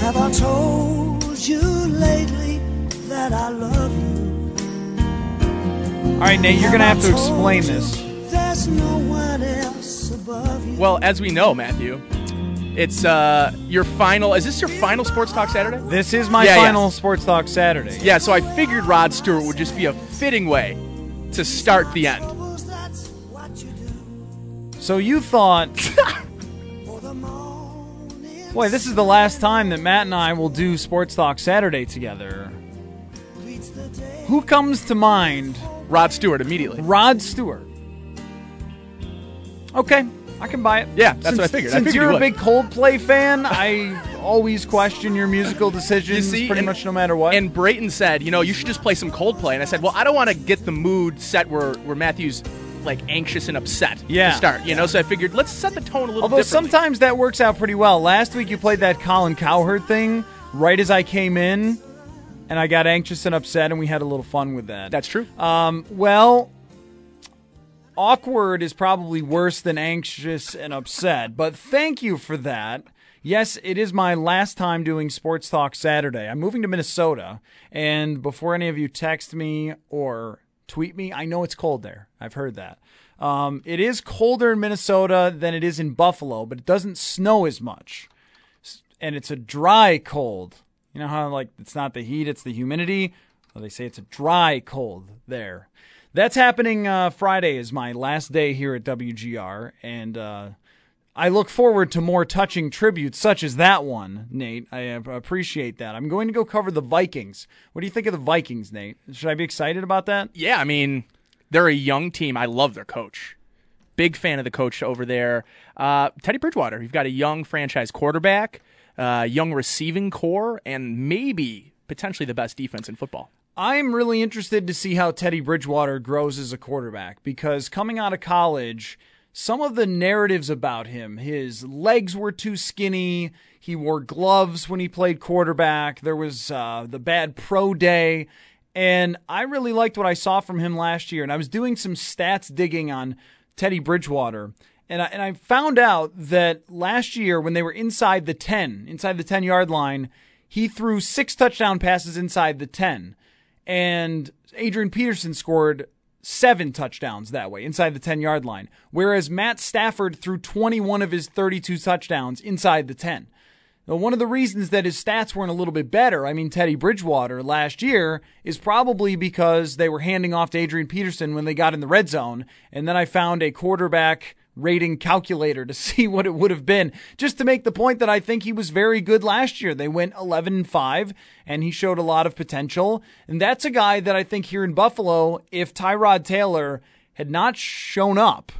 Have I told you lately that I love you? All right, Nate, you're going to have to explain this. There's no one else above you. Well, as we know, Matthew, it's your final. Is this your final Sports Talk Saturday? This is my final Sports Talk Saturday. Yeah, so I figured Rod Stewart would just be a fitting way to start the end. So you thought... Boy, this is the last time that Matt and I will do Sports Talk Saturday together. Who comes to mind? Rod Stewart, immediately. Rod Stewart. Okay, I can buy it. Yeah, that's what I figured. Since you're a big Coldplay fan, I always question your musical decisions pretty much no matter what. And Brayton said, you know, you should just play some Coldplay. And I said, well, I don't want to get the mood set where Matthew's... like anxious and upset to start, you know, so I figured let's set the tone a little differently. Sometimes that works out pretty well. Last week you played that Colin Cowherd thing right as I came in, and I got anxious and upset, and we had a little fun with that. That's true. Well, awkward is probably worse than anxious and upset, but thank you for that. Yes, it is my last time doing Sports Talk Saturday. I'm moving to Minnesota, and before any of you text me or tweet me, I know it's cold there. I've heard that. It is colder in Minnesota than it is in Buffalo, but it doesn't snow as much. And it's a dry cold. You know how, like, it's not the heat, it's the humidity? Well, they say it's a dry cold there. That's happening Friday is my last day here at WGR, and I look forward to more touching tributes such as that one, Nate. I appreciate that. I'm going to go cover the Vikings. What do you think of the Vikings, Nate? Should I be excited about that? Yeah, I mean, they're a young team. I love their coach. Big fan of the coach over there. Teddy Bridgewater, you've got a young franchise quarterback, young receiving core, and maybe potentially the best defense in football. I'm really interested to see how Teddy Bridgewater grows as a quarterback because coming out of college – some of the narratives about him, his legs were too skinny, he wore gloves when he played quarterback, there was the bad pro day, and I really liked what I saw from him last year. And I was doing some stats digging on Teddy Bridgewater, and I found out that last year when they were inside the 10-yard line, he threw 6 touchdown passes inside the 10, and Adrian Peterson scored 7 touchdowns that way, inside the 10-yard line, whereas Matt Stafford threw 21 of his 32 touchdowns inside the 10. Now, one of the reasons that his stats weren't a little bit better, I mean, Teddy Bridgewater last year, is probably because they were handing off to Adrian Peterson when they got in the red zone, and then I found a quarterback rating calculator to see what it would have been, just to make the point that I think he was very good last year. They went 11-5, and he showed a lot of potential. And that's a guy that I think here in Buffalo, if Tyrod Taylor had not shown up,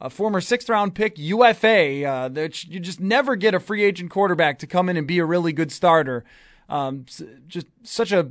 a former 6th-round pick, UFA, that you just never get a free agent quarterback to come in and be a really good starter. Just such a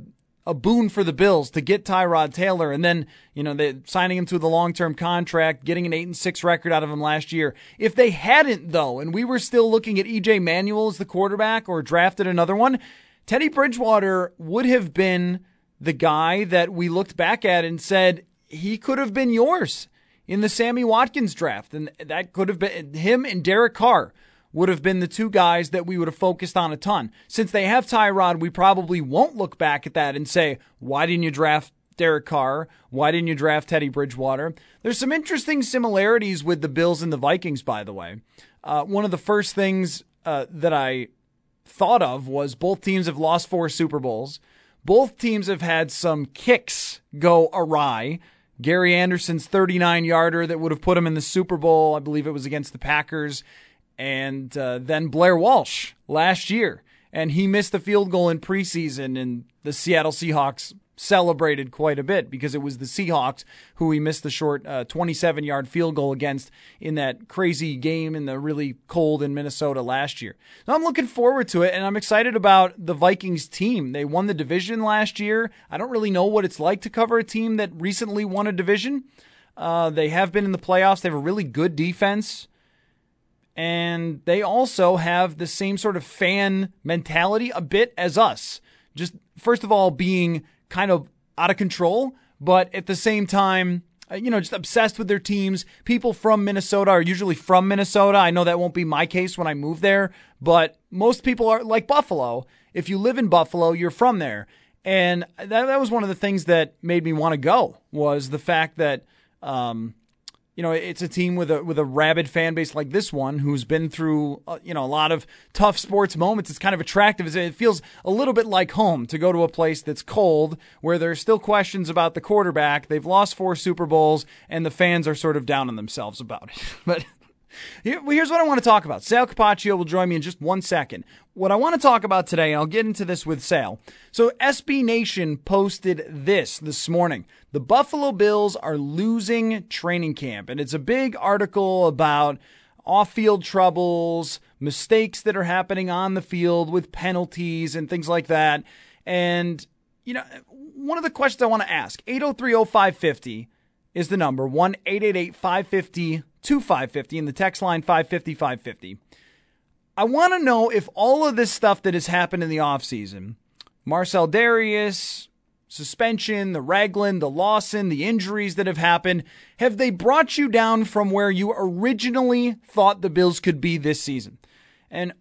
boon for the Bills to get Tyrod Taylor, and then, you know, signing him to the long-term contract, getting an 8-6 record out of him last year. If they hadn't, though, and we were still looking at E.J. Manuel as the quarterback or drafted another one, Teddy Bridgewater would have been the guy that we looked back at and said, he could have been yours in the Sammy Watkins draft. And that could have been him, and Derek Carr would have been the two guys that we would have focused on a ton. Since they have Tyrod, we probably won't look back at that and say, why didn't you draft Derek Carr? Why didn't you draft Teddy Bridgewater? There's some interesting similarities with the Bills and the Vikings, by the way. One of the first things that I thought of was both teams have lost 4 Super Bowls. Both teams have had some kicks go awry. Gary Anderson's 39-yarder that would have put him in the Super Bowl, I believe it was against the Packers. And then Blair Walsh last year and he missed the field goal in preseason, and the Seattle Seahawks celebrated quite a bit because it was the Seahawks who he missed the short 27-yard field goal against in that crazy game in the really cold in Minnesota last year. So I'm looking forward to it, and I'm excited about the Vikings team. They won the division last year. I don't really know what it's like to cover a team that recently won a division. They have been in the playoffs. They have a really good defense. And they also have the same sort of fan mentality a bit as us. Just, first of all, being kind of out of control, but at the same time, you know, just obsessed with their teams. People from Minnesota are usually from Minnesota. I know that won't be my case when I move there, but most people are like Buffalo. If you live in Buffalo, you're from there. And that was one of the things that made me want to go, was the fact that, you know, it's a team with a rabid fan base like this one, who's been through, you know, a lot of tough sports moments. It's kind of attractive. It feels a little bit like home to go to a place that's cold, where there's still questions about the quarterback. They've lost 4 Super Bowls, and the fans are sort of down on themselves about it. But here's what I want to talk about. Sal Capaccio will join me in just 1 second. What I want to talk about today, and I'll get into this with Sal. So SB Nation posted this morning. The Buffalo Bills are losing training camp, and it's a big article about off-field troubles, mistakes that are happening on the field with penalties and things like that. And, you know, one of the questions I want to ask, 803-0550 is the number, 1-888-550-2550, in the text line 550-550. I want to know if all of this stuff that has happened in the offseason, Marcell Dareus, suspension, the Ragland, the Lawson, the injuries that have happened, have they brought you down from where you originally thought the Bills could be this season? And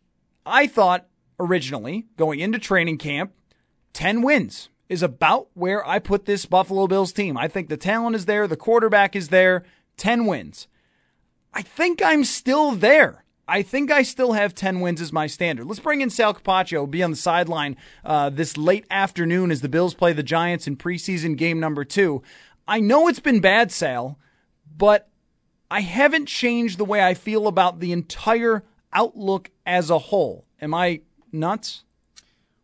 I thought originally, going into training camp, 10 wins is about where I put this Buffalo Bills team. I think the talent is there, the quarterback is there, 10 wins. I think I'm still there. I think I still have 10 wins as my standard. Let's bring in Sal Capaccio. He'll be on the sideline this late afternoon as the Bills play the Giants in preseason game number 2. I know it's been bad, Sal, but I haven't changed the way I feel about the entire outlook as a whole. Am I nuts?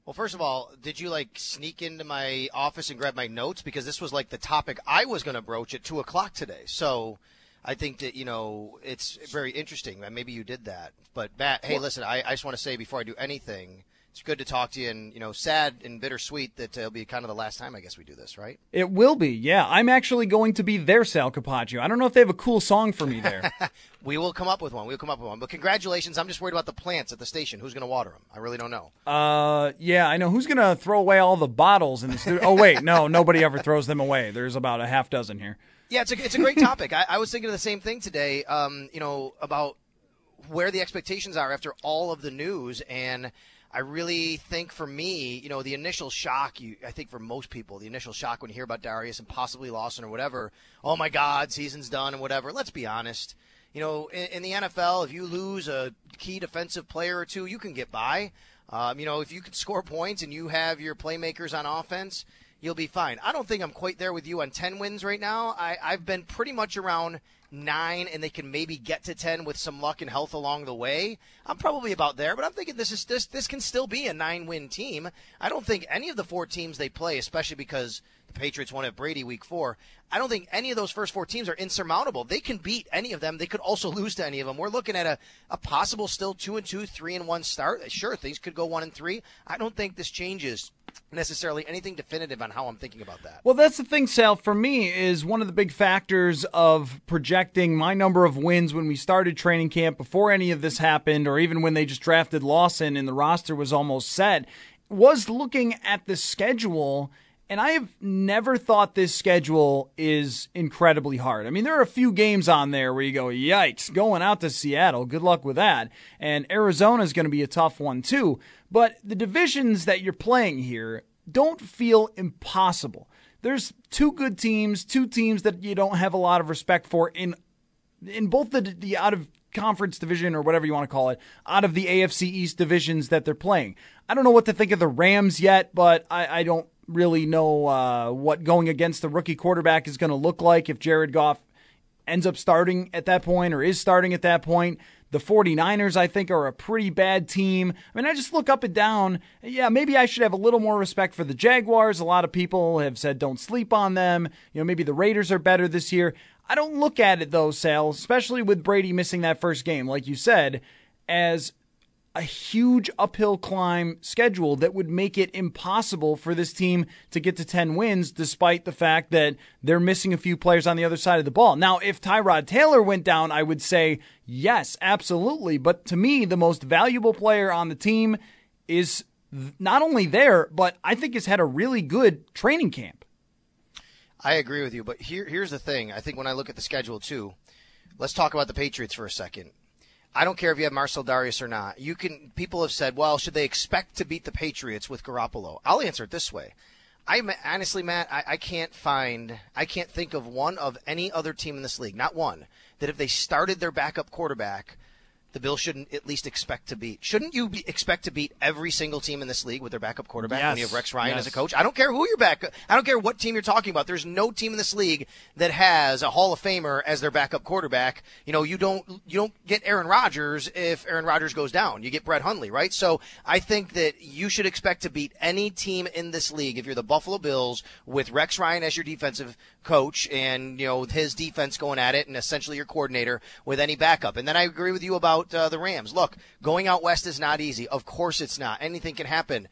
Well, first of all, did you, like, sneak into my office and grab my notes? Because this was, like, the topic I was going to broach at 2 o'clock today. So I think that, you know, it's very interesting. Maybe you did that. But, Matt, hey, listen, I just want to say before I do anything, it's good to talk to you, and, you know, sad and bittersweet that it'll be kind of the last time I guess we do this, right? It will be, yeah. I'm actually going to be there, Sal Capaccio. I don't know if they have a cool song for me there. We will come up with one. But congratulations. I'm just worried about the plants at the station. Who's going to water them? I really don't know. Yeah, I know. Who's going to throw away all the bottles in the studio? Oh, wait, no, nobody ever throws them away. There's about a half dozen here. Yeah, it's a great topic. I was thinking of the same thing today, you know, about where the expectations are after all of the news. And I really think for me, you know, the initial shock, I think for most people, the initial shock when you hear about Dareus and possibly Lawson or whatever, oh, my God, season's done and whatever. Let's be honest. You know, in the NFL, if you lose a key defensive player or two, you can get by. You know, if you can score points and you have your playmakers on offense, you'll be fine. I don't think I'm quite there with you on 10 wins right now. I've been pretty much around 9, and they can maybe get to 10 with some luck and health along the way. I'm probably about there, but I'm thinking this can still be a 9-win team. I don't think any of the 4 teams they play, especially because the Patriots won at Brady week 4, I don't think any of those first 4 teams are insurmountable. They can beat any of them. They could also lose to any of them. We're looking at a possible still 2-2, 3-1 start. Sure, things could go 1-3. I don't think this changes necessarily anything definitive on how I'm thinking about that. Well, that's the thing, Sal, for me is one of the big factors of projecting my number of wins when we started training camp before any of this happened, or even when they just drafted Lawson and the roster was almost set, was looking at the schedule. And I have never thought this schedule is incredibly hard. I mean, there are a few games on there where you go, yikes, going out to Seattle, good luck with that. And Arizona is going to be a tough one too. But the divisions that you're playing here don't feel impossible. There's 2 good teams, 2 teams that you don't have a lot of respect for in both the out of conference division, or whatever you want to call it, out of the AFC East divisions that they're playing. I don't know what to think of the Rams yet, but I don't really know what going against the rookie quarterback is going to look like if Jared Goff ends up starting at that point or is starting at that point. The 49ers, I think, are a pretty bad team. I mean, I just look up and down. Yeah, maybe I should have a little more respect for the Jaguars. A lot of people have said don't sleep on them. You know, maybe the Raiders are better this year. I don't look at it, though, Sal, especially with Brady missing that first game, like you said, as a huge uphill climb schedule that would make it impossible for this team to get to 10 wins, despite the fact that they're missing a few players on the other side of the ball. Now, if Tyrod Taylor went down, I would say, yes, absolutely. But to me, the most valuable player on the team is not only there, but I think has had a really good training camp. I agree with you, but here's the thing. I think when I look at the schedule, too, let's talk about the Patriots for a second. I don't care if you have Marcell Dareus or not. People have said, well, should they expect to beat the Patriots with Garoppolo? I'll answer it this way. Honestly, Matt, I can't think of one of any other team in this league, not one, that if they started their backup quarterback, the Bills shouldn't at least expect to beat. Shouldn't you expect to beat every single team in this league with their backup quarterback when you have Rex Ryan as a coach? I don't care who you're back. I don't care what team you're talking about. There's no team in this league that has a Hall of Famer as their backup quarterback. You know, you don't get Aaron Rodgers if Aaron Rodgers goes down. You get Brett Hundley, right? So I think that you should expect to beat any team in this league if you're the Buffalo Bills with Rex Ryan as your defensive coach and, you know, his defense going at it and essentially your coordinator with any backup. And then I agree with you about the Rams. Look, going out west is not easy. Of course it's not. Anything can happen.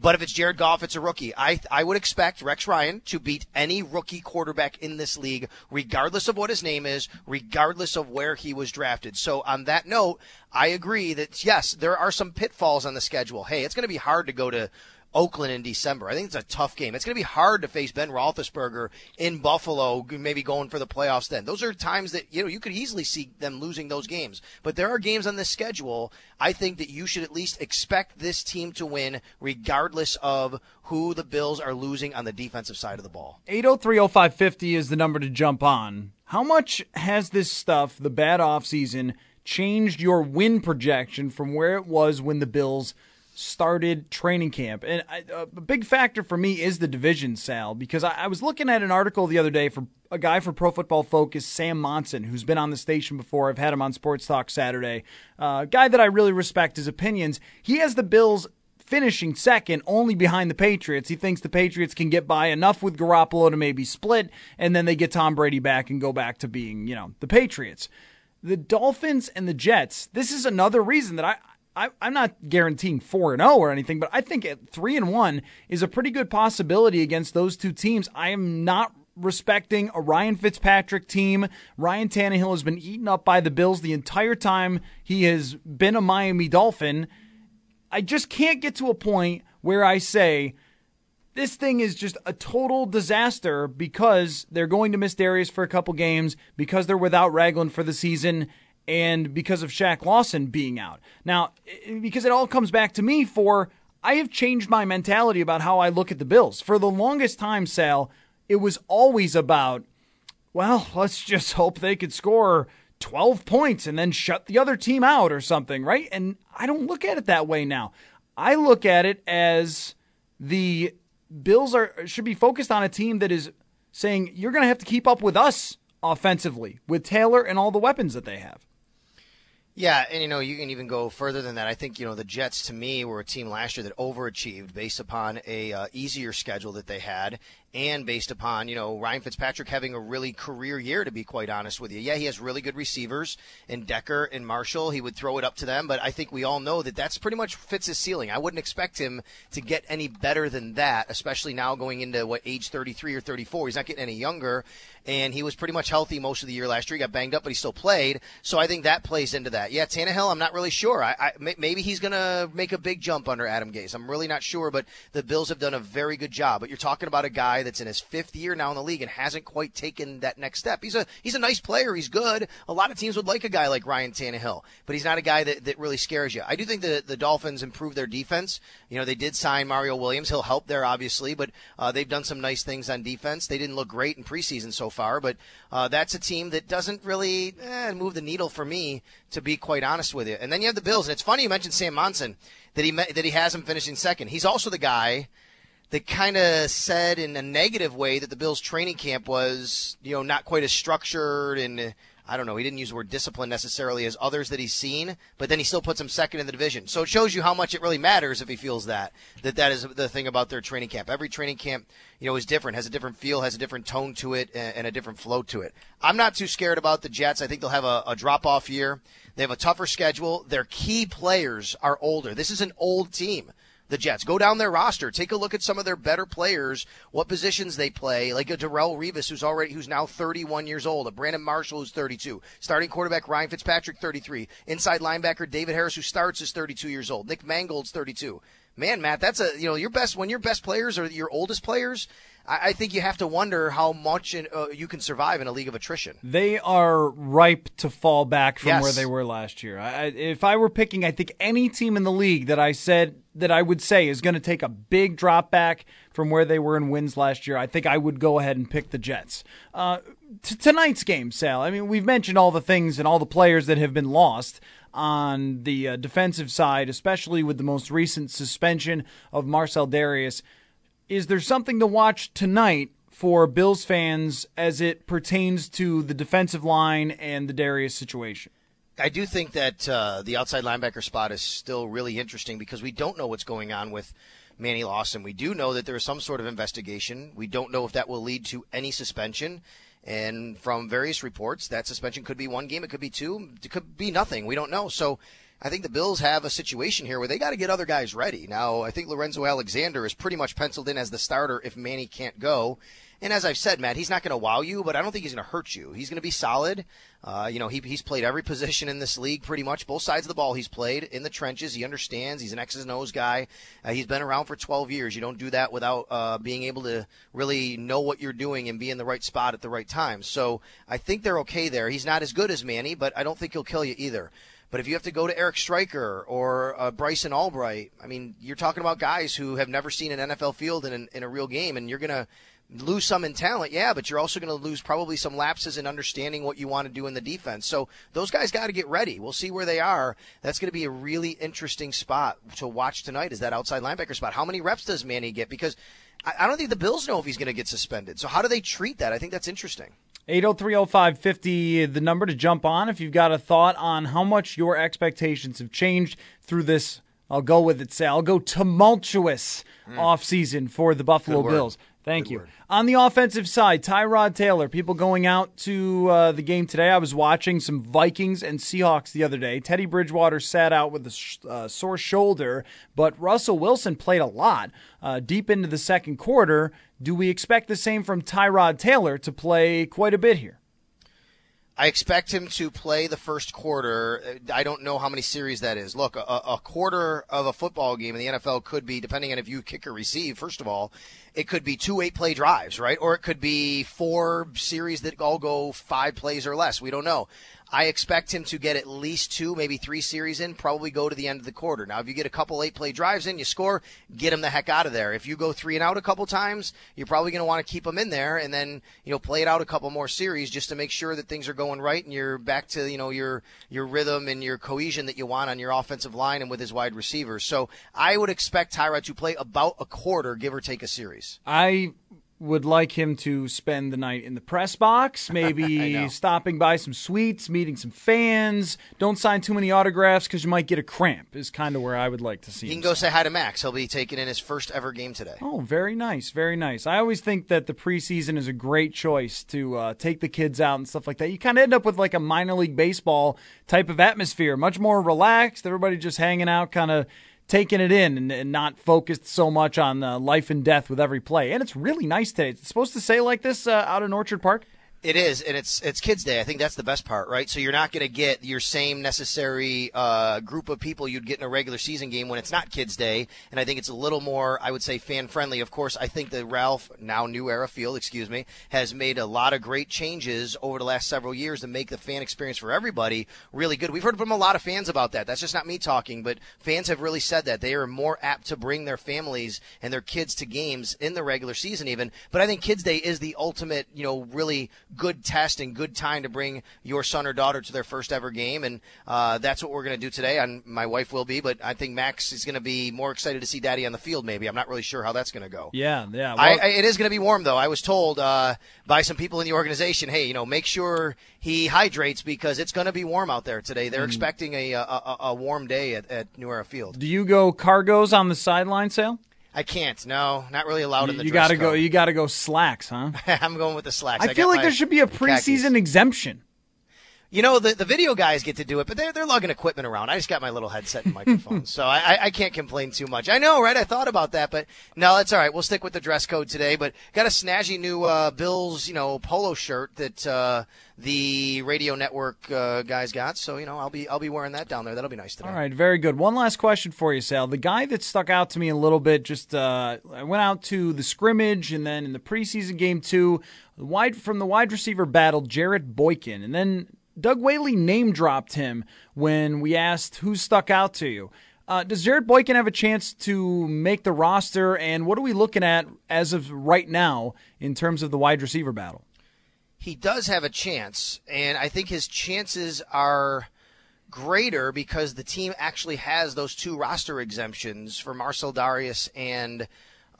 But if it's Jared Goff, it's a rookie. I would expect Rex Ryan to beat any rookie quarterback in this league, regardless of what his name is, regardless of where he was drafted. So on that note, I agree that, yes, there are some pitfalls on the schedule. Hey, it's going to be hard to go to Oakland in December. I think it's a tough game. It's going to be hard to face Ben Roethlisberger in Buffalo, maybe going for the playoffs then. Those are times that, you know, you could easily see them losing those games. But there are games on this schedule, I think, that you should at least expect this team to win regardless of who the Bills are losing on the defensive side of the ball. 803-0550 is the number to jump on. How much has this stuff, the bad offseason, changed your win projection from where it was when the Bills started training camp? And a big factor for me is the division, Sal, because I was looking at an article the other day from a guy for Pro Football Focus, Sam Monson, who's been on the station before. I've had him on Sports Talk Saturday. Guy that I really respect his opinions. He has the Bills finishing second only behind the Patriots. He thinks the Patriots can get by enough with Garoppolo to maybe split, and then they get Tom Brady back and go back to being, you know, the Patriots. The Dolphins and the Jets, this is another reason that I'm not guaranteeing 4-0 or anything, but I think at 3-1 is a pretty good possibility against those two teams. I am not respecting a Ryan Fitzpatrick team. Ryan Tannehill has been eaten up by the Bills the entire time he has been a Miami Dolphin. I just can't get to a point where I say this thing is just a total disaster because they're going to miss Dareus for a couple games, because they're without Ragland for the season, and because of Shaq Lawson being out. Now, because it all comes back to me I have changed my mentality about how I look at the Bills. For the longest time, Sal, it was always about, well, let's just hope they could score 12 points and then shut the other team out or something, right? And I don't look at it that way now. I look at it as the Bills should be focused on a team that is saying, you're going to have to keep up with us offensively with Taylor and all the weapons that they have. Yeah, and, you know, you can even go further than that. I think, you know, the Jets, to me, were a team last year that overachieved based upon a easier schedule that they had, and based upon, you know, Ryan Fitzpatrick having a really career year, to be quite honest with you. Yeah, he has really good receivers in Decker and Marshall. He would throw it up to them, but I think we all know that that's pretty much fits his ceiling. I wouldn't expect him to get any better than that, especially now going into, age 33 or 34. He's not getting any younger, and he was pretty much healthy most of the year last year. He got banged up, but he still played, so I think that plays into that. Yeah, Tannehill, I'm not really sure. Maybe he's going to make a big jump under Adam Gase. I'm really not sure, but the Bills have done a very good job. But you're talking about a guy that's in his fifth year now in the league and hasn't quite taken that next step. He's a nice player. He's good. A lot of teams would like a guy like Ryan Tannehill, but he's not a guy that really scares you. I do think the Dolphins improved their defense. You know, they did sign Mario Williams. He'll help there, obviously, but they've done some nice things on defense. They didn't look great in preseason so far, but that's a team that doesn't really move the needle for me, to be quite honest with you. And then you have the Bills, and it's funny you mentioned Sam Monson, that he has him finishing second. He's also the guy that kind of said in a negative way that the Bills' training camp was, you know, not quite as structured and I don't know, he didn't use the word discipline necessarily as others that he's seen, but then he still puts him second in the division. So it shows you how much it really matters if he feels that is the thing about their training camp. Every training camp, is different, has a different feel, has a different tone to it, and a different flow to it. I'm not too scared about the Jets. I think they'll have a drop-off year. They have a tougher schedule. Their key players are older. This is an old team. The Jets. Go down their roster. Take a look at some of their better players, what positions they play, like a Darrelle Revis who's now 31 years old, a Brandon Marshall who's 32, starting quarterback Ryan Fitzpatrick 33, inside linebacker David Harris who starts is 32 years old, Nick Mangold's 32. Man, Matt, that's your best players are your oldest players. I think you have to wonder how much you can survive in a league of attrition. They are ripe to fall back from where they were last year. If I were picking, I think any team in the league that I would say is going to take a big drop back from where they were in wins last year, I think I would go ahead and pick the Jets. Tonight's game, Sal. I mean, we've mentioned all the things and all the players that have been lost on the defensive side, especially with the most recent suspension of Marcell Dareus. Is there something to watch tonight for Bills fans as it pertains to the defensive line and the Dareus situation? I do think that the outside linebacker spot is still really interesting because we don't know what's going on with Manny Lawson. We do know that there is some sort of investigation. We don't know if that will lead to any suspension. And from various reports, that suspension could be one game, it could be two, it could be nothing. We don't know. So I think the Bills have a situation here where they got to get other guys ready. Now, I think Lorenzo Alexander is pretty much penciled in as the starter if Manny can't go. And as I've said, Matt, he's not going to wow you, but I don't think he's going to hurt you. He's going to be solid. He's played every position in this league pretty much. Both sides of the ball he's played. In the trenches, he understands. He's an X's and O's guy. He's been around for 12 years. You don't do that without being able to really know what you're doing and be in the right spot at the right time. So I think they're okay there. He's not as good as Manny, but I don't think he'll kill you either. But if you have to go to Eric Stryker or Bryson Albright, I mean, you're talking about guys who have never seen an NFL field in a real game, and you're going to lose some in talent, yeah, but you're also going to lose probably some lapses in understanding what you want to do in the defense. So those guys got to get ready. We'll see where they are. That's going to be a really interesting spot to watch tonight is that outside linebacker spot. How many reps does Manny get? Because I don't think the Bills know if he's going to get suspended. So how do they treat that? I think that's interesting. 803-0550, the number to jump on if you've got a thought on how much your expectations have changed through this, I'll go with it, Sal, I'll go tumultuous offseason for the Buffalo Bills. Thank you. Word. On the offensive side, Tyrod Taylor, people going out to the game today. I was watching some Vikings and Seahawks the other day. Teddy Bridgewater sat out with a sore shoulder, but Russell Wilson played a lot deep into the second quarter. Do we expect the same from Tyrod Taylor to play quite a bit here? I expect him to play the first quarter. I don't know how many series that is. Look, a quarter of a football game in the NFL could be, depending on if you kick or receive, first of all, it could be 2 8-play drives, right? Or it could be 4 series that all go 5 plays or less. We don't know. I expect him to get at least 2, maybe 3 series in, probably go to the end of the quarter. Now, if you get a couple 8-play drives in, you score, get him the heck out of there. If you go 3 and out a couple times, you're probably going to want to keep him in there and then, play it out a couple more series just to make sure that things are going right and you're back to, your rhythm and your cohesion that you want on your offensive line and with his wide receivers. So I would expect Tyrod to play about a quarter, give or take a series. I would like him to spend the night in the press box, maybe stopping by some suites, meeting some fans. Don't sign too many autographs because you might get a cramp is kind of where I would like to see him. You can go say hi to Max. He'll be taking in his first ever game today. Oh, very nice, very nice. I always think that the preseason is a great choice to take the kids out and stuff like that. You kind of end up with like a minor league baseball type of atmosphere, much more relaxed, everybody just hanging out, kind of taking it in and not focused so much on life and death with every play. And it's really nice today. It's supposed to say like this out in Orchard Park? It is, and it's Kids Day. I think that's the best part, right? So you're not going to get your same necessary group of people you'd get in a regular season game when it's not Kids Day, and I think it's a little more, I would say, fan-friendly. Of course, I think the Ralph, now New Era Field, has made a lot of great changes over the last several years to make the fan experience for everybody really good. We've heard from a lot of fans about that. That's just not me talking, but fans have really said that. They are more apt to bring their families and their kids to games in the regular season even, but I think Kids Day is the ultimate, really good test and good time to bring your son or daughter to their first ever game. And that's what we're going to do today. My wife will be, but I think Max is going to be more excited to see Daddy on the field maybe. I'm not really sure how that's going to go. Yeah. Well, it is going to be warm, though. I was told by some people in the organization, hey, make sure he hydrates because it's going to be warm out there today. They're expecting a warm day at New Era Field. Do you go cargos on the sideline, Sale? I can't. No, not really allowed in the dress code. You got to go slacks, huh? I'm going with the slacks. I feel like there should be a preseason exemption. The video guys get to do it, but they're lugging equipment around. I just got my little headset and microphone, so I can't complain too much. I know, right? I thought about that, but no, that's all right. We'll stick with the dress code today, but got a snazzy new Bills, polo shirt that the radio network guys got, so, I'll be wearing that down there. That'll be nice today. All right, very good. One last question for you, Sal. The guy that stuck out to me a little bit, just I went out to the scrimmage and then in the preseason game, too, from the wide receiver battle, Jarrett Boykin, and then Doug Whaley name-dropped him when we asked who stuck out to you. Does Jarrett Boykin have a chance to make the roster, and what are we looking at as of right now in terms of the wide receiver battle? He does have a chance, and I think his chances are greater because the team actually has those two roster exemptions for Marcell Dareus and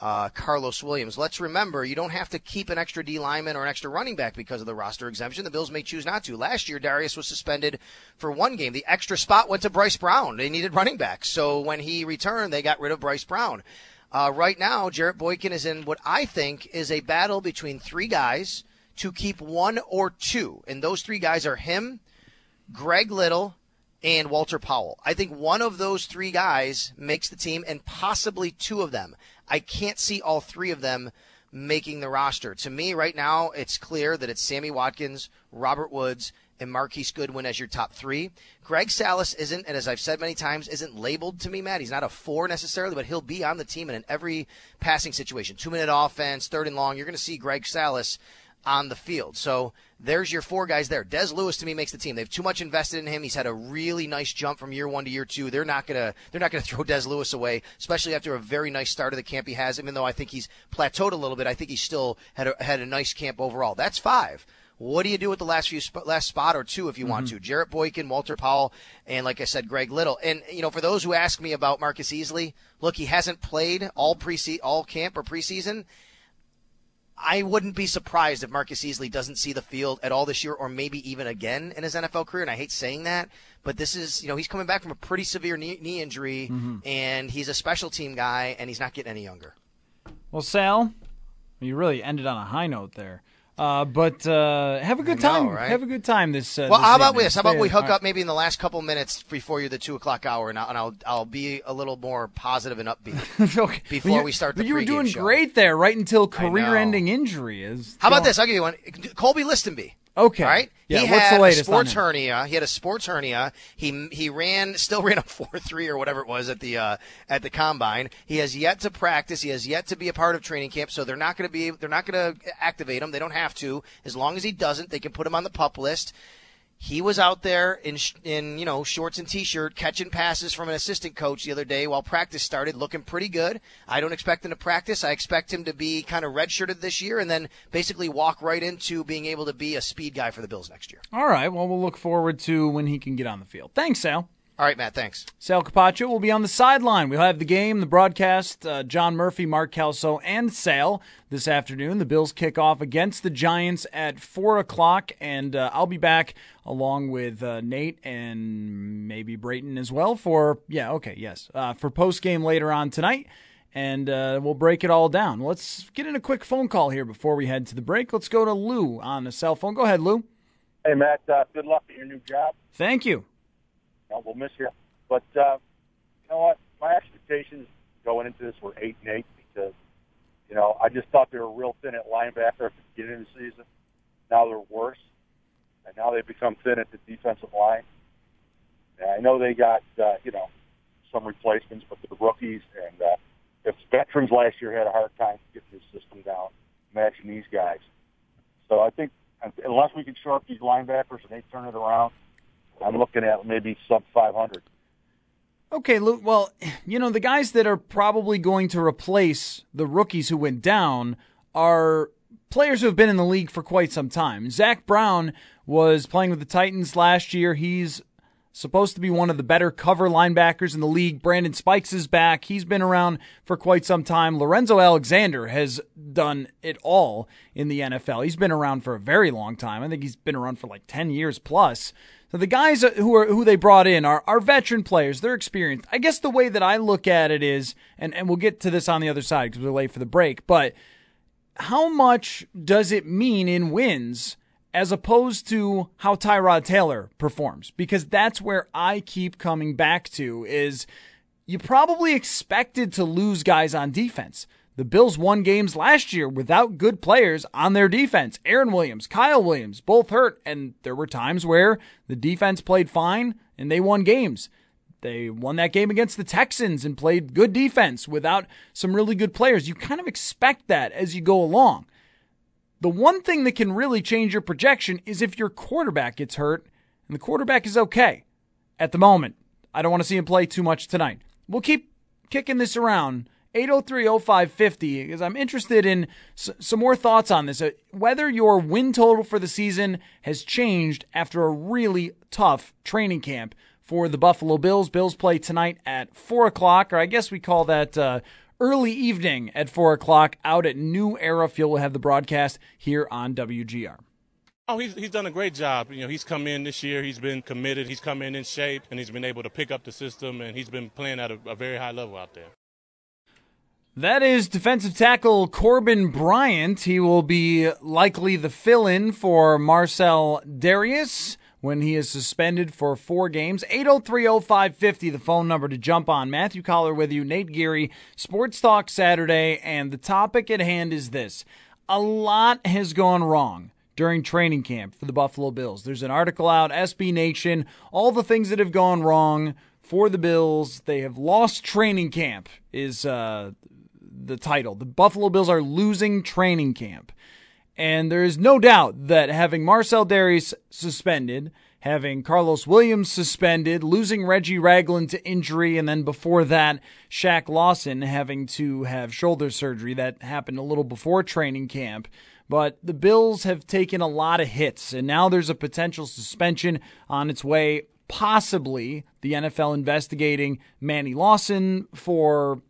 Karlos Williams. Let's remember, you don't have to keep an extra D lineman or an extra running back because of the roster exemption. The Bills may choose not to. Last year, Dareus was suspended for one game. The extra spot went to Bryce Brown. They needed running backs. So when he returned, they got rid of Bryce Brown. Right now, Jarrett Boykin is in what I think is a battle between three guys to keep one or two. And those three guys are him, Greg Little, and Walter Powell. I think one of those three guys makes the team and possibly two of them. I can't see all three of them making the roster. To me, right now, it's clear that it's Sammy Watkins, Robert Woods, and Marquise Goodwin as your top three. Greg Salas isn't, and as I've said many times, isn't labeled to me, Matt. He's not a four necessarily, but he'll be on the team and in every passing situation. 2-minute offense, third and long. You're going to see Greg Salas on the field. So there's your four guys there. Des Lewis, to me, makes the team. They've too much invested in him. He's had a really nice jump from year one to year two. They're not gonna throw Des Lewis away, especially after a very nice start of the camp he has. Even though I think he's plateaued a little bit, I think he still had a nice camp overall. That's five. What do you do with the last spot or two if you want to? Jarrett Boykin, Walter Powell, and like I said, Greg Little. And for those who ask me about Marcus Easley, look, he hasn't played all camp or preseason. I wouldn't be surprised if Marcus Easley doesn't see the field at all this year or maybe even again in his NFL career, and I hate saying that, but this is, he's coming back from a pretty severe knee injury, and he's a special team guy, and he's not getting any younger. Well, Sal, you really ended on a high note there. But have a good time. Know, right? Have a good time this well, this how about evening. This? How about we hook up maybe in the last couple minutes before the 2 o'clock hour, and I'll be a little more positive and upbeat okay. Before we start the pregame show. You were doing great there right until career-ending injury is gone. How about this? I'll give you one. Colby Listenby. Okay. All right? Yeah, what's the latest on him? He had a sports hernia. He still ran a 4.3 or whatever it was at the combine. He has yet to practice. He has yet to be a part of training camp, so they're not going to activate him. They don't have to. As long as he doesn't, they can put him on the PUP list. He was out there in shorts and T-shirt catching passes from an assistant coach the other day while practice started, looking pretty good. I don't expect him to practice. I expect him to be kind of redshirted this year and then basically walk right into being able to be a speed guy for the Bills next year. All right. Well, we'll look forward to when he can get on the field. Thanks, Sal. All right, Matt. Thanks. Sal Capaccio will be on the sideline. We'll have the game, the broadcast, John Murphy, Mark Calso, and Sal this afternoon. The Bills kick off against the Giants at 4 o'clock, and I'll be back along with Nate and maybe Brayton as well for post-game later on tonight, and we'll break it all down. Let's get in a quick phone call here before we head to the break. Let's go to Lou on the cell phone. Go ahead, Lou. Hey, Matt. Good luck at your new job. Thank you. We'll miss you. But you know what? My expectations going into this were 8-8 because, I just thought they were real thin at linebacker at the beginning of the season. Now they're worse. And now they've become thin at the defensive line. And I know they got, some replacements, but they're rookies. And if veterans last year had a hard time getting their system down, imagine these guys. So I think unless we can shore up these linebackers and they turn it around, I'm looking at maybe sub-500. Okay, Luke. Well, the guys that are probably going to replace the rookies who went down are players who have been in the league for quite some time. Zach Brown was playing with the Titans last year. He's supposed to be one of the better cover linebackers in the league. Brandon Spikes is back. He's been around for quite some time. Lorenzo Alexander has done it all in the NFL. He's been around for a very long time. I think he's been around for like 10 years plus. So the guys who they brought in are veteran players. They're experienced. I guess the way that I look at it is, and we'll get to this on the other side because we're late for the break, but how much does it mean in wins as opposed to how Tyrod Taylor performs? Because that's where I keep coming back to is you probably expected to lose guys on defense. The Bills won games last year without good players on their defense. Aaron Williams, Kyle Williams, both hurt. And there were times where the defense played fine and they won games. They won that game against the Texans and played good defense without some really good players. You kind of expect that as you go along. The one thing that can really change your projection is if your quarterback gets hurt, and the quarterback is okay at the moment. I don't want to see him play too much tonight. We'll keep kicking this around, 803-0550, because I'm interested in some more thoughts on this. Whether your win total for the season has changed after a really tough training camp for the Buffalo Bills. Bills play tonight at 4 o'clock, or I guess we call that... early evening at 4 o'clock out at New Era Field. We'll have the broadcast here on WGR. Oh, he's done a great job. You know, he's come in this year. He's been committed. He's come in shape, and he's been able to pick up the system, and he's been playing at a very high level out there. That is defensive tackle Corbin Bryant. He will be likely the fill-in for Marcell Dareus when he is suspended for 4 games. 803-0550, the phone number to jump on. Matthew Collar with you, Nate Geary, Sports Talk Saturday, and the topic at hand is this. A lot has gone wrong during training camp for the Buffalo Bills. There's an article out, SB Nation, all the things that have gone wrong for the Bills. They have lost training camp is the title. The Buffalo Bills are losing training camp. And there is no doubt that having Marcell Dareus suspended, having Karlos Williams suspended, losing Reggie Ragland to injury, and then before that, Shaq Lawson having to have shoulder surgery. That happened a little before training camp. But the Bills have taken a lot of hits, and now there's a potential suspension on its way, possibly the NFL investigating Manny Lawson for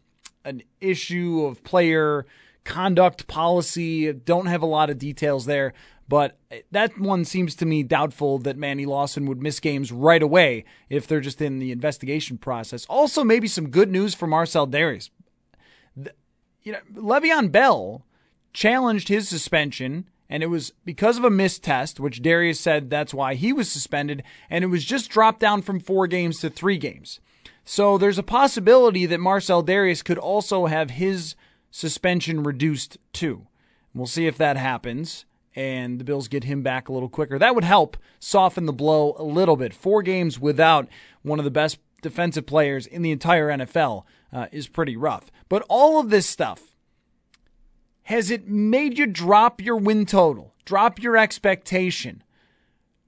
an issue of player conduct policy. Don't have a lot of details there, but that one seems to me doubtful that Manny Lawson would miss games right away if they're just in the investigation process. Also, maybe some good news for Marcell Dareus. You know, Le'Veon Bell challenged his suspension, and it was because of a missed test, which Dareus said that's why he was suspended, and it was just dropped down from 4 games to 3 games. So there's a possibility that Marcell Dareus could also have his suspension reduced too. We'll see if that happens and the Bills get him back a little quicker. That would help soften the blow a little bit. 4 games without one of the best defensive players in the entire NFL is pretty rough. But all of this stuff, has it made you drop your win total, drop your expectation,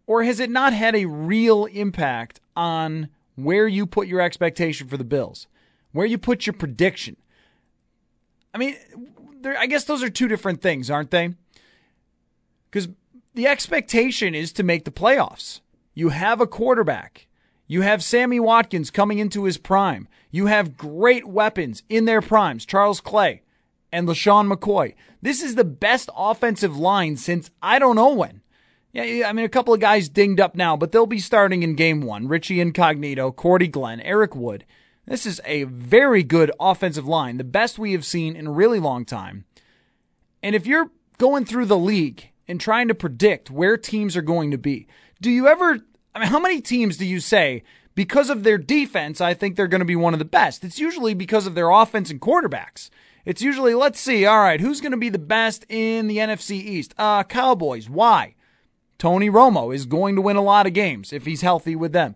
or has it not had a real impact on where you put your expectation for the Bills, where you put your prediction? I mean, I guess those are two different things, aren't they? Because the expectation is to make the playoffs. You have a quarterback. You have Sammy Watkins coming into his prime. You have great weapons in their primes, Charles Clay and LaShawn McCoy. This is the best offensive line since I don't know when. Yeah, I mean, a couple of guys dinged up now, but they'll be starting in game 1. Richie Incognito, Cordy Glenn, Eric Wood. This is a very good offensive line, the best we have seen in a really long time. And if you're going through the league and trying to predict where teams are going to be, do you ever, I mean, how many teams do you say, because of their defense, I think they're going to be one of the best? It's usually because of their offense and quarterbacks. It's usually, let's see, all right, who's going to be the best in the NFC East? Cowboys. Why? Tony Romo is going to win a lot of games if he's healthy with them.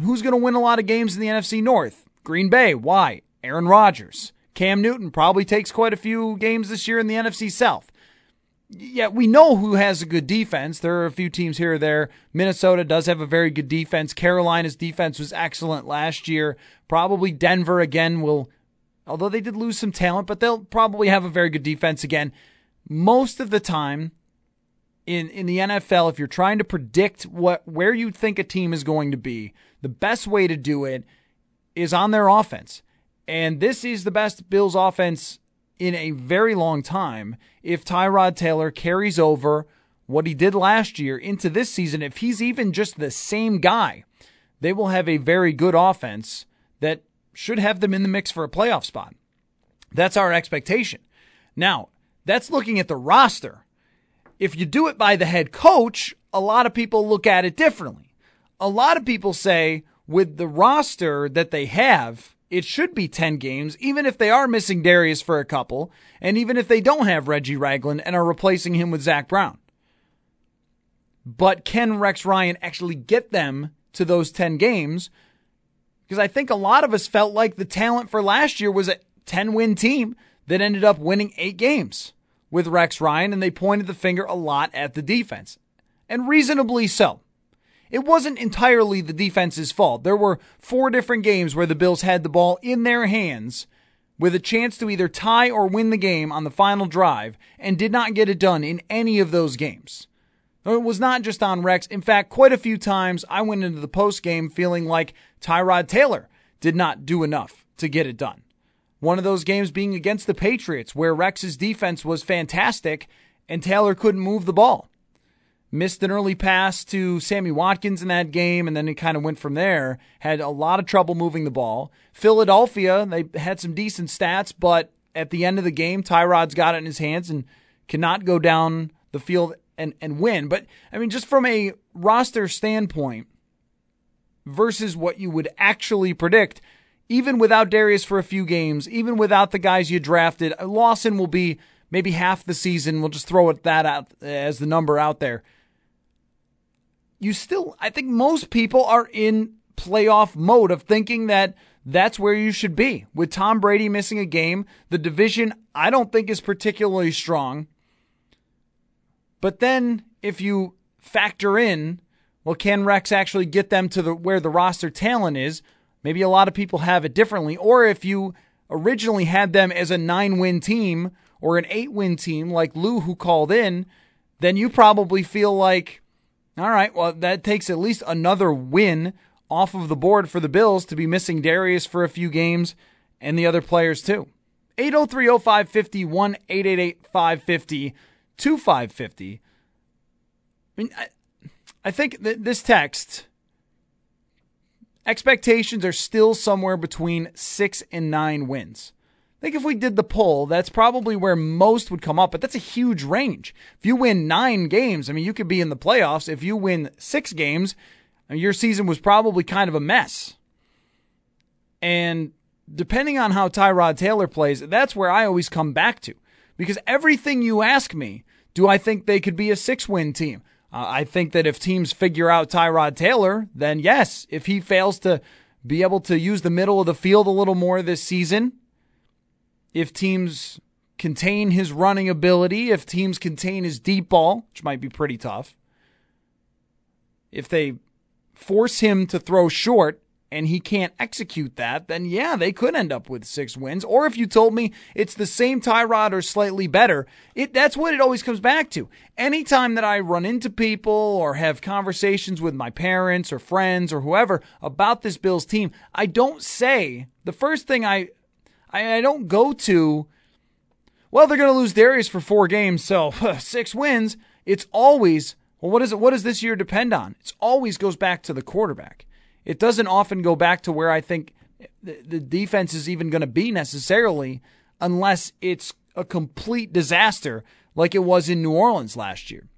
Who's going to win a lot of games in the NFC North? Green Bay. Why? Aaron Rodgers. Cam Newton probably takes quite a few games this year in the NFC South. Yeah, we know who has a good defense. There are a few teams here or there. Minnesota does have a very good defense. Carolina's defense was excellent last year. Probably Denver again will, although they did lose some talent, but they'll probably have a very good defense again. most of the time in the NFL, if you're trying to predict where you think a team is going to be, the best way to do it is on their offense. And this is the best Bills offense in a very long time. If Tyrod Taylor carries over what he did last year into this season, if he's even just the same guy, they will have a very good offense that should have them in the mix for a playoff spot. That's our expectation. Now, that's looking at the roster. If you do it by the head coach, a lot of people look at it differently. A lot of people say with the roster that they have, it should be 10 games, even if they are missing Dareus for a couple, and even if they don't have Reggie Ragland and are replacing him with Zach Brown. But can Rex Ryan actually get them to those 10 games? Because I think a lot of us felt like the talent for last year was a 10-win team that ended up winning 8 games with Rex Ryan, and they pointed the finger a lot at the defense. And reasonably so. It wasn't entirely the defense's fault. There were 4 different games where the Bills had the ball in their hands with a chance to either tie or win the game on the final drive and did not get it done in any of those games. It was not just on Rex. In fact, quite a few times I went into the post-game feeling like Tyrod Taylor did not do enough to get it done. One of those games being against the Patriots, where Rex's defense was fantastic and Taylor couldn't move the ball. Missed an early pass to Sammy Watkins in that game, and then it kind of went from there. Had a lot of trouble moving the ball. Philadelphia, they had some decent stats, but at the end of the game, Tyrod's got it in his hands and cannot go down the field and win. But, I mean, just from a roster standpoint versus what you would actually predict, even without Dareus for a few games, even without the guys you drafted, Lawson will be maybe half the season. We'll just throw that out as the number out there. You still, I think most people are in playoff mode of thinking that that's where you should be. With Tom Brady missing a game, the division I don't think is particularly strong. But then if you factor in, well, can Rex actually get them to where the roster talent is? Maybe a lot of people have it differently. Or if you originally had them as a 9-win team or an 8-win team like Lou, who called in, then you probably feel like, all right, well, that takes at least another win off of the board for the Bills to be missing Dareus for a few games and the other players too. 803-0550, 1-888-550, 2550. I mean, I think that this text... Expectations are still somewhere between 6 and 9 wins. I think if we did the poll, that's probably where most would come up, but that's a huge range. If you win 9 games, I mean, you could be in the playoffs. If you win 6 games, I mean, your season was probably kind of a mess. And depending on how Tyrod Taylor plays, that's where I always come back to. Because everything you ask me, do I think they could be a 6-win team? I think that if teams figure out Tyrod Taylor, then yes, if he fails to be able to use the middle of the field a little more this season, if teams contain his running ability, if teams contain his deep ball, which might be pretty tough, if they force him to throw short and he can't execute that, then yeah, they could end up with 6 wins. Or if you told me it's the same Tyrod or slightly better, that's what it always comes back to. Anytime that I run into people or have conversations with my parents or friends or whoever about this Bills team, I don't say, the first thing I don't go to, well, they're going to lose Dareus for 4 games, so 6 wins. It's always, well, what does this year depend on? It always goes back to the quarterback. It doesn't often go back to where I think the defense is even going to be necessarily, unless it's a complete disaster like it was in New Orleans last year.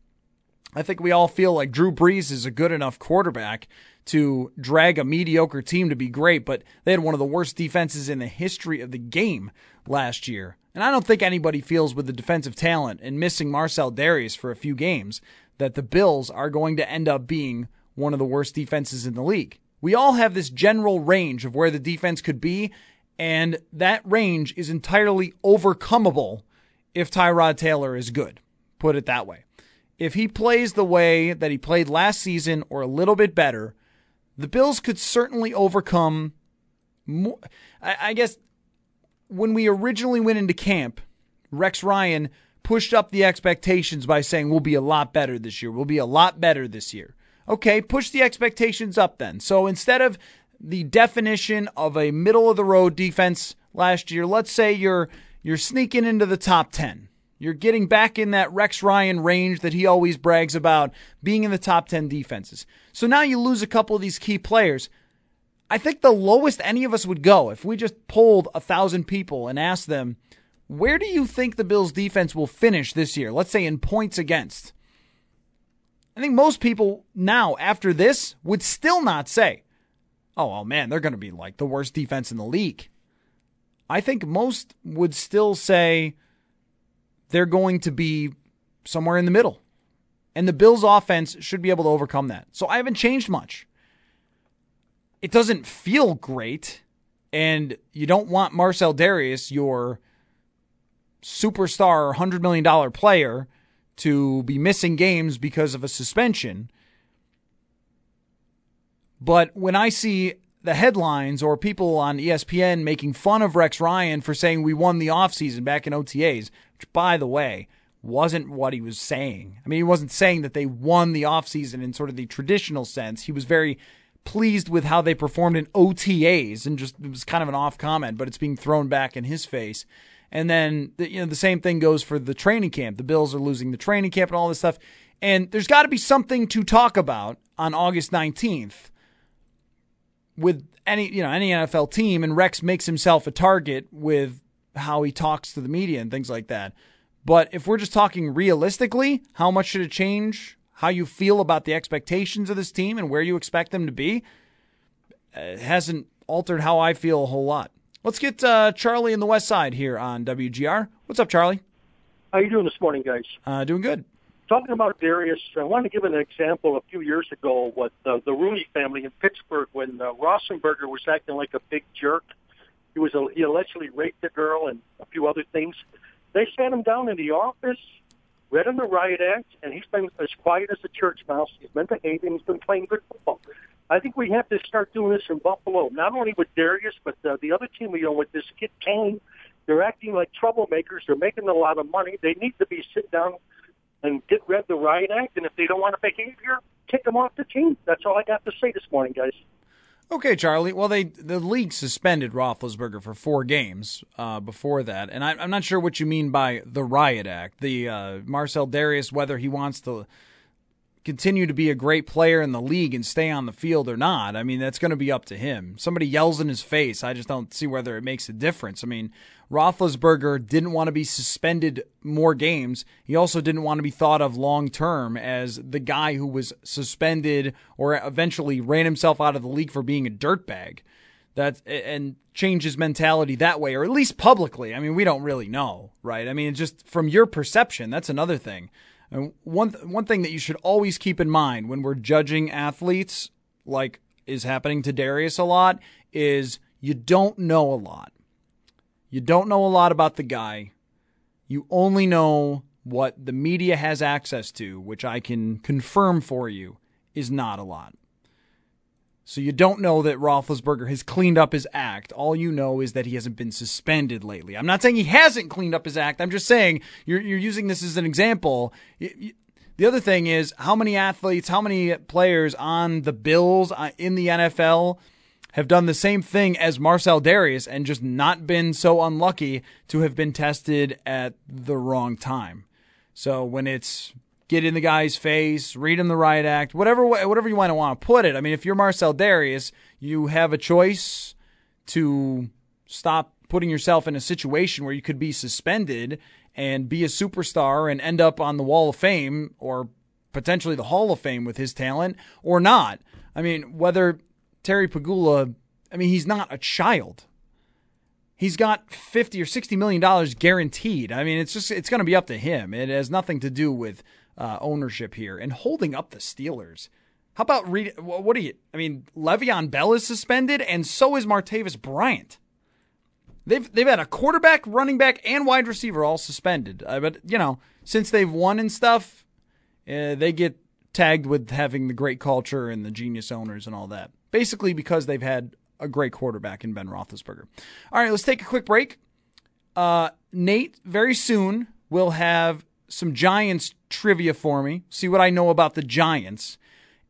I think we all feel like Drew Brees is a good enough quarterback to drag a mediocre team to be great, but they had one of the worst defenses in the history of the game last year. And I don't think anybody feels with the defensive talent and missing Marcell Dareus for a few games that the Bills are going to end up being one of the worst defenses in the league. We all have this general range of where the defense could be, and that range is entirely overcomable if Tyrod Taylor is good. Put it that way. If he plays the way that he played last season or a little bit better, the Bills could certainly overcome more. I guess when we originally went into camp, Rex Ryan pushed up the expectations by saying we'll be a lot better this year. We'll be a lot better this year. Okay, push the expectations up then. So instead of the definition of a middle-of-the-road defense last year, let's say you're sneaking into the top 10. You're getting back in that Rex Ryan range that he always brags about, being in the top 10 defenses. So now you lose a couple of these key players. I think the lowest any of us would go if we just polled 1,000 people and asked them, where do you think the Bills defense will finish this year? Let's say in points against. I think most people now after this would still not say, oh man, they're going to be like the worst defense in the league. I think most would still say they're going to be somewhere in the middle. And the Bills offense should be able to overcome that. So I haven't changed much. It doesn't feel great. And you don't want Marcell Dareus, your superstar $100 million player, to be missing games because of a suspension. But when I see the headlines or people on ESPN making fun of Rex Ryan for saying we won the offseason back in OTAs, which, by the way, wasn't what he was saying. I mean, he wasn't saying that they won the offseason in sort of the traditional sense. He was very pleased with how they performed in OTAs, and just it was kind of an off comment, but it's being thrown back in his face. And then, you know, the same thing goes for the training camp. The Bills are losing the training camp and all this stuff. And there's got to be something to talk about on August 19th with any NFL team. And Rex makes himself a target with how he talks to the media and things like that. But if we're just talking realistically, how much should it change how you feel about the expectations of this team and where you expect them to be? It hasn't altered how I feel a whole lot. Let's get Charlie in the West Side here on WGR. What's up, Charlie? How you doing this morning, guys? Doing good. Talking about Dareus, I wanted to give an example a few years ago with the Rooney family in Pittsburgh when Roethlisberger was acting like a big jerk. He allegedly raped a girl and a few other things. They sat him down in the office, read him the riot act, and he's been as quiet as a church mouse. He's been behaving. He's been playing good football. I think we have to start doing this in Buffalo, not only with Dareus, but the other team we own with this kid, Kane. They're acting like troublemakers. They're making a lot of money. They need to be sit down and get read the riot act, and if they don't want to behave here, kick them off the team. That's all I got to say this morning, guys. Okay, Charlie. Well, the league suspended Roethlisberger for 4 games before that, and I'm not sure what you mean by the riot act. The Marcell Dareus, whether he wants to continue to be a great player in the league and stay on the field or not, I mean, that's going to be up to him. Somebody yells in his face, I just don't see whether it makes a difference. I mean, Roethlisberger didn't want to be suspended more games. He also didn't want to be thought of long-term as the guy who was suspended or eventually ran himself out of the league for being a dirtbag. That's, and change his mentality that way, or at least publicly. I mean, we don't really know, right? I mean, it's just from your perception, that's another thing. And one thing that you should always keep in mind when we're judging athletes, like is happening to Dareus a lot, is you don't know a lot. You don't know a lot about the guy. You only know what the media has access to, which I can confirm for you is not a lot. So you don't know that Roethlisberger has cleaned up his act. All you know is that he hasn't been suspended lately. I'm not saying he hasn't cleaned up his act. I'm just saying you're using this as an example. The other thing is how many athletes, how many players on the Bills in the NFL have done the same thing as Marcell Dareus and just not been so unlucky to have been tested at the wrong time. So when it's get in the guy's face, read him the riot act, whatever you want to put it. I mean, if you're Marcell Dareus, you have a choice to stop putting yourself in a situation where you could be suspended and be a superstar and end up on the Wall of Fame or potentially the Hall of Fame with his talent or not. I mean, whether Terry Pegula, I mean, he's not a child. He's got $50 or $60 million guaranteed. I mean, it's going to be up to him. It has nothing to do with ownership here and holding up the Steelers. How about Le'Veon Bell is suspended and so is Martavis Bryant. They've had a quarterback, running back, and wide receiver all suspended. But you know, since they've won and stuff, they get tagged with having the great culture and the genius owners and all that. Basically, because they've had a great quarterback in Ben Roethlisberger. All right, let's take a quick break. Nate, very soon will have some Giants trivia for me, see what I know about the Giants.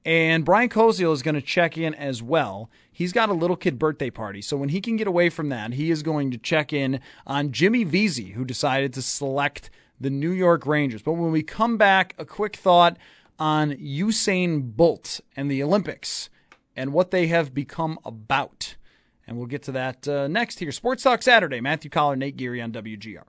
And Brian Koziel is going to check in as well. He's got a little kid birthday party, so when he can get away from that, he is going to check in on Jimmy Vesey, who decided to select the New York Rangers. But when we come back, a quick thought on Usain Bolt and the Olympics and what they have become about. And we'll get to that next here. Sports Talk Saturday, Matthew Collar, Nate Geary on WGR.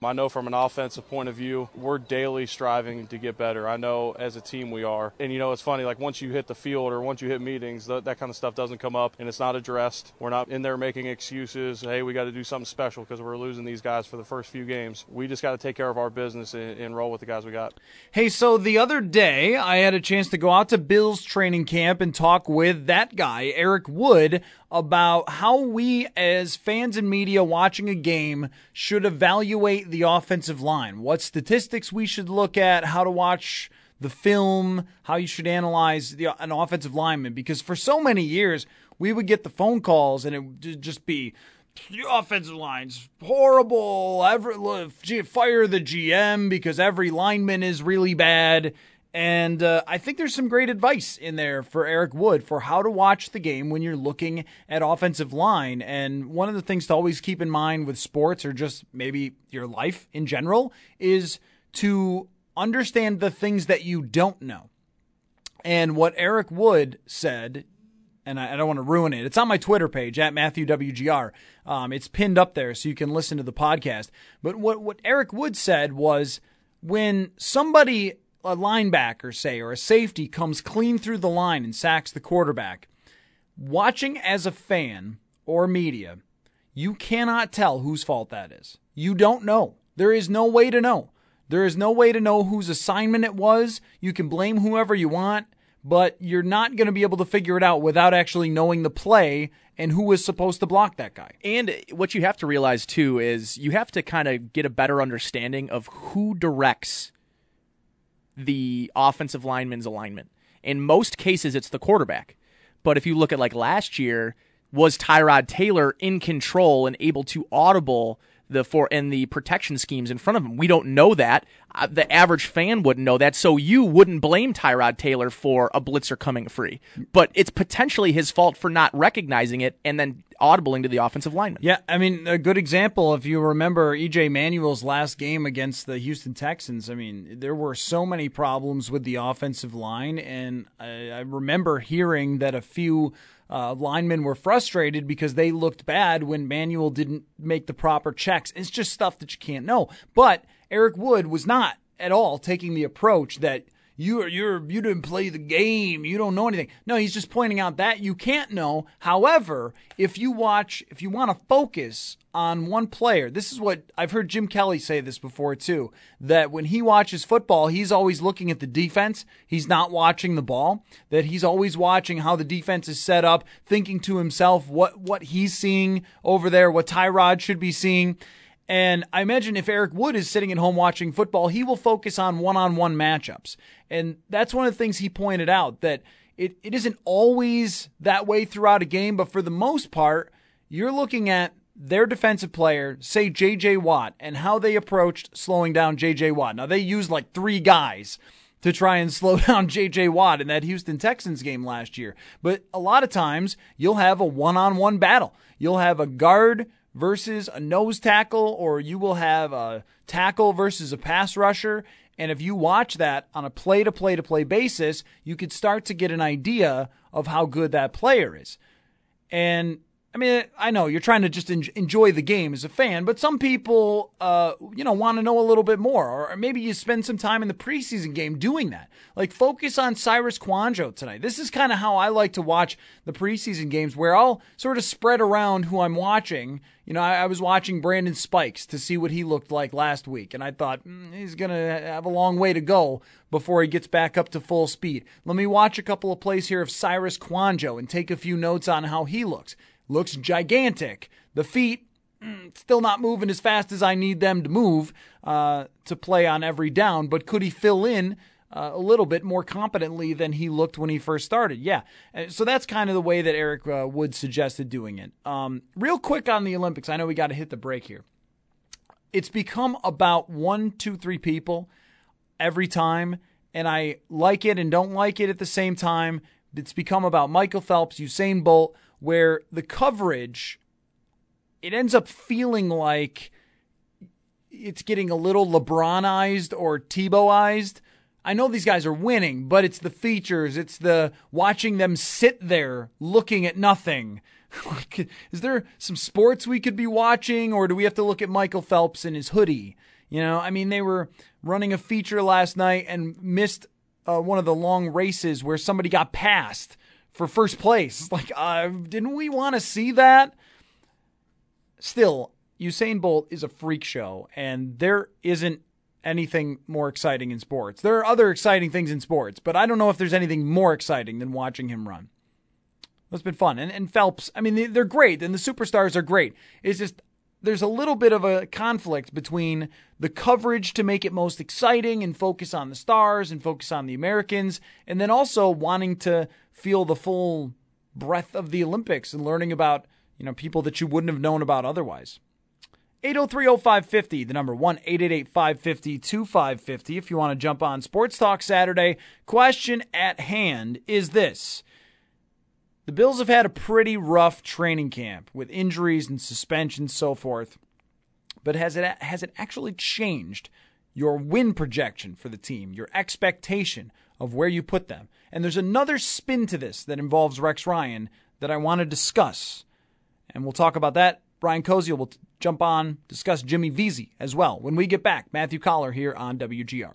I know from an offensive point of view, we're daily striving to get better. I know as a team we are. And, you know, it's funny, like once you hit the field or once you hit meetings, that kind of stuff doesn't come up and it's not addressed. We're not in there making excuses. Hey, we got to do something special because we're losing these guys for the first few games. We just got to take care of our business and roll with the guys we got. Hey, so the other day I had a chance to go out to Bills training camp and talk with that guy, Eric Wood, about how we as fans and media watching a game should evaluate the offensive line, what statistics we should look at, how to watch the film, how you should analyze an offensive lineman. Because for so many years, we would get the phone calls and it would just be, the offensive line's horrible, fire the GM because every lineman is really bad. And I think there's some great advice in there for Eric Wood for how to watch the game when you're looking at offensive line. And one of the things to always keep in mind with sports or just maybe your life in general is to understand the things that you don't know. And what Eric Wood said, and I don't want to ruin it, it's on my Twitter page, at Matthew WGR. It's pinned up there so you can listen to the podcast. But what Eric Wood said was when somebody, a linebacker, say, or a safety comes clean through the line and sacks the quarterback, watching as a fan or media, you cannot tell whose fault that is. You don't know. There is no way to know. There is no way to know whose assignment it was. You can blame whoever you want, but you're not going to be able to figure it out without actually knowing the play and who was supposed to block that guy. And what you have to realize, too, is you have to kind of get a better understanding of who directs the offensive lineman's alignment. In most cases, it's the quarterback. But if you look at like last year, was Tyrod Taylor in control and able to audible the protection schemes in front of him? We don't know that. The average fan wouldn't know that, so you wouldn't blame Tyrod Taylor for a blitzer coming free. But it's potentially his fault for not recognizing it and then audibling to the offensive lineman. Yeah, I mean, a good example, if you remember E.J. Manuel's last game against the Houston Texans, I mean, there were so many problems with the offensive line, and I remember hearing that a few linemen were frustrated because they looked bad when Manuel didn't make the proper checks. It's just stuff that you can't know. But Eric Wood was not at all taking the approach that you didn't play the game, you don't know anything. No, he's just pointing out that you can't know. However, if you want to focus on one player, this is what I've heard Jim Kelly say this before too, that when he watches football, he's always looking at the defense. He's not watching the ball, that he's always watching how the defense is set up, thinking to himself what he's seeing over there, what Tyrod should be seeing. And I imagine if Eric Wood is sitting at home watching football, he will focus on one-on-one matchups. And that's one of the things he pointed out, that it isn't always that way throughout a game, but for the most part, you're looking at their defensive player, say J.J. Watt, and how they approached slowing down J.J. Watt. Now, they used like three guys to try and slow down J.J. Watt in that Houston Texans game last year. But a lot of times, you'll have a one-on-one battle. You'll have a guard versus a nose tackle, or you will have a tackle versus a pass rusher. And if you watch that on a play-to-play basis, you could start to get an idea of how good that player is. And, I mean, I know you're trying to just enjoy the game as a fan, but some people, want to know a little bit more. Or maybe you spend some time in the preseason game doing that. Like, focus on Cyrus Kwanjo tonight. This is kind of how I like to watch the preseason games, where I'll sort of spread around who I'm watching. You know, I was watching Brandon Spikes to see what he looked like last week, and I thought, he's going to have a long way to go before he gets back up to full speed. Let me watch a couple of plays here of Cyrus Kwanjo and take a few notes on how he looks. Looks gigantic. The feet, still not moving as fast as I need them to move to play on every down, but could he fill in a little bit more competently than he looked when he first started? Yeah, so that's kind of the way that Eric Wood suggested doing it. Real quick on the Olympics, I know we got to hit the break here. it's become about one, two, three people every time, and I like it and don't like it at the same time. It's become about Michael Phelps, Usain Bolt, where the coverage, it ends up feeling like it's getting a little LeBronized or Tebowized. I know these guys are winning, but it's the features. It's the watching them sit there looking at nothing. Is there some sports we could be watching, or do we have to look at Michael Phelps in his hoodie? You know, I mean, they were running a feature last night and missed one of the long races where somebody got passed for first place. It's like, didn't we want to see that? Still, Usain Bolt is a freak show, and there isn't anything more exciting in sports. There are other exciting things in sports, but I don't know if there's anything more exciting than watching him run. It's been fun. And Phelps, I mean, they're great, and the superstars are great. It's just there's a little bit of a conflict between the coverage to make it most exciting and focus on the stars and focus on the Americans, and then also wanting to feel the full breadth of the Olympics and learning about, you know, people that you wouldn't have known about otherwise. 803-0550, the number 1-888-550-2550. If you want to jump on Sports Talk Saturday, question at hand is this. The Bills have had a pretty rough training camp with injuries and suspensions, so forth. But has it actually changed your win projection for the team, your expectation of where you put them? And there's another spin to this that involves Rex Ryan that I want to discuss. And we'll talk about that. Brian Koziel will jump on, discuss Jimmy Vesey as well. When we get back, Matthew Collar here on WGR.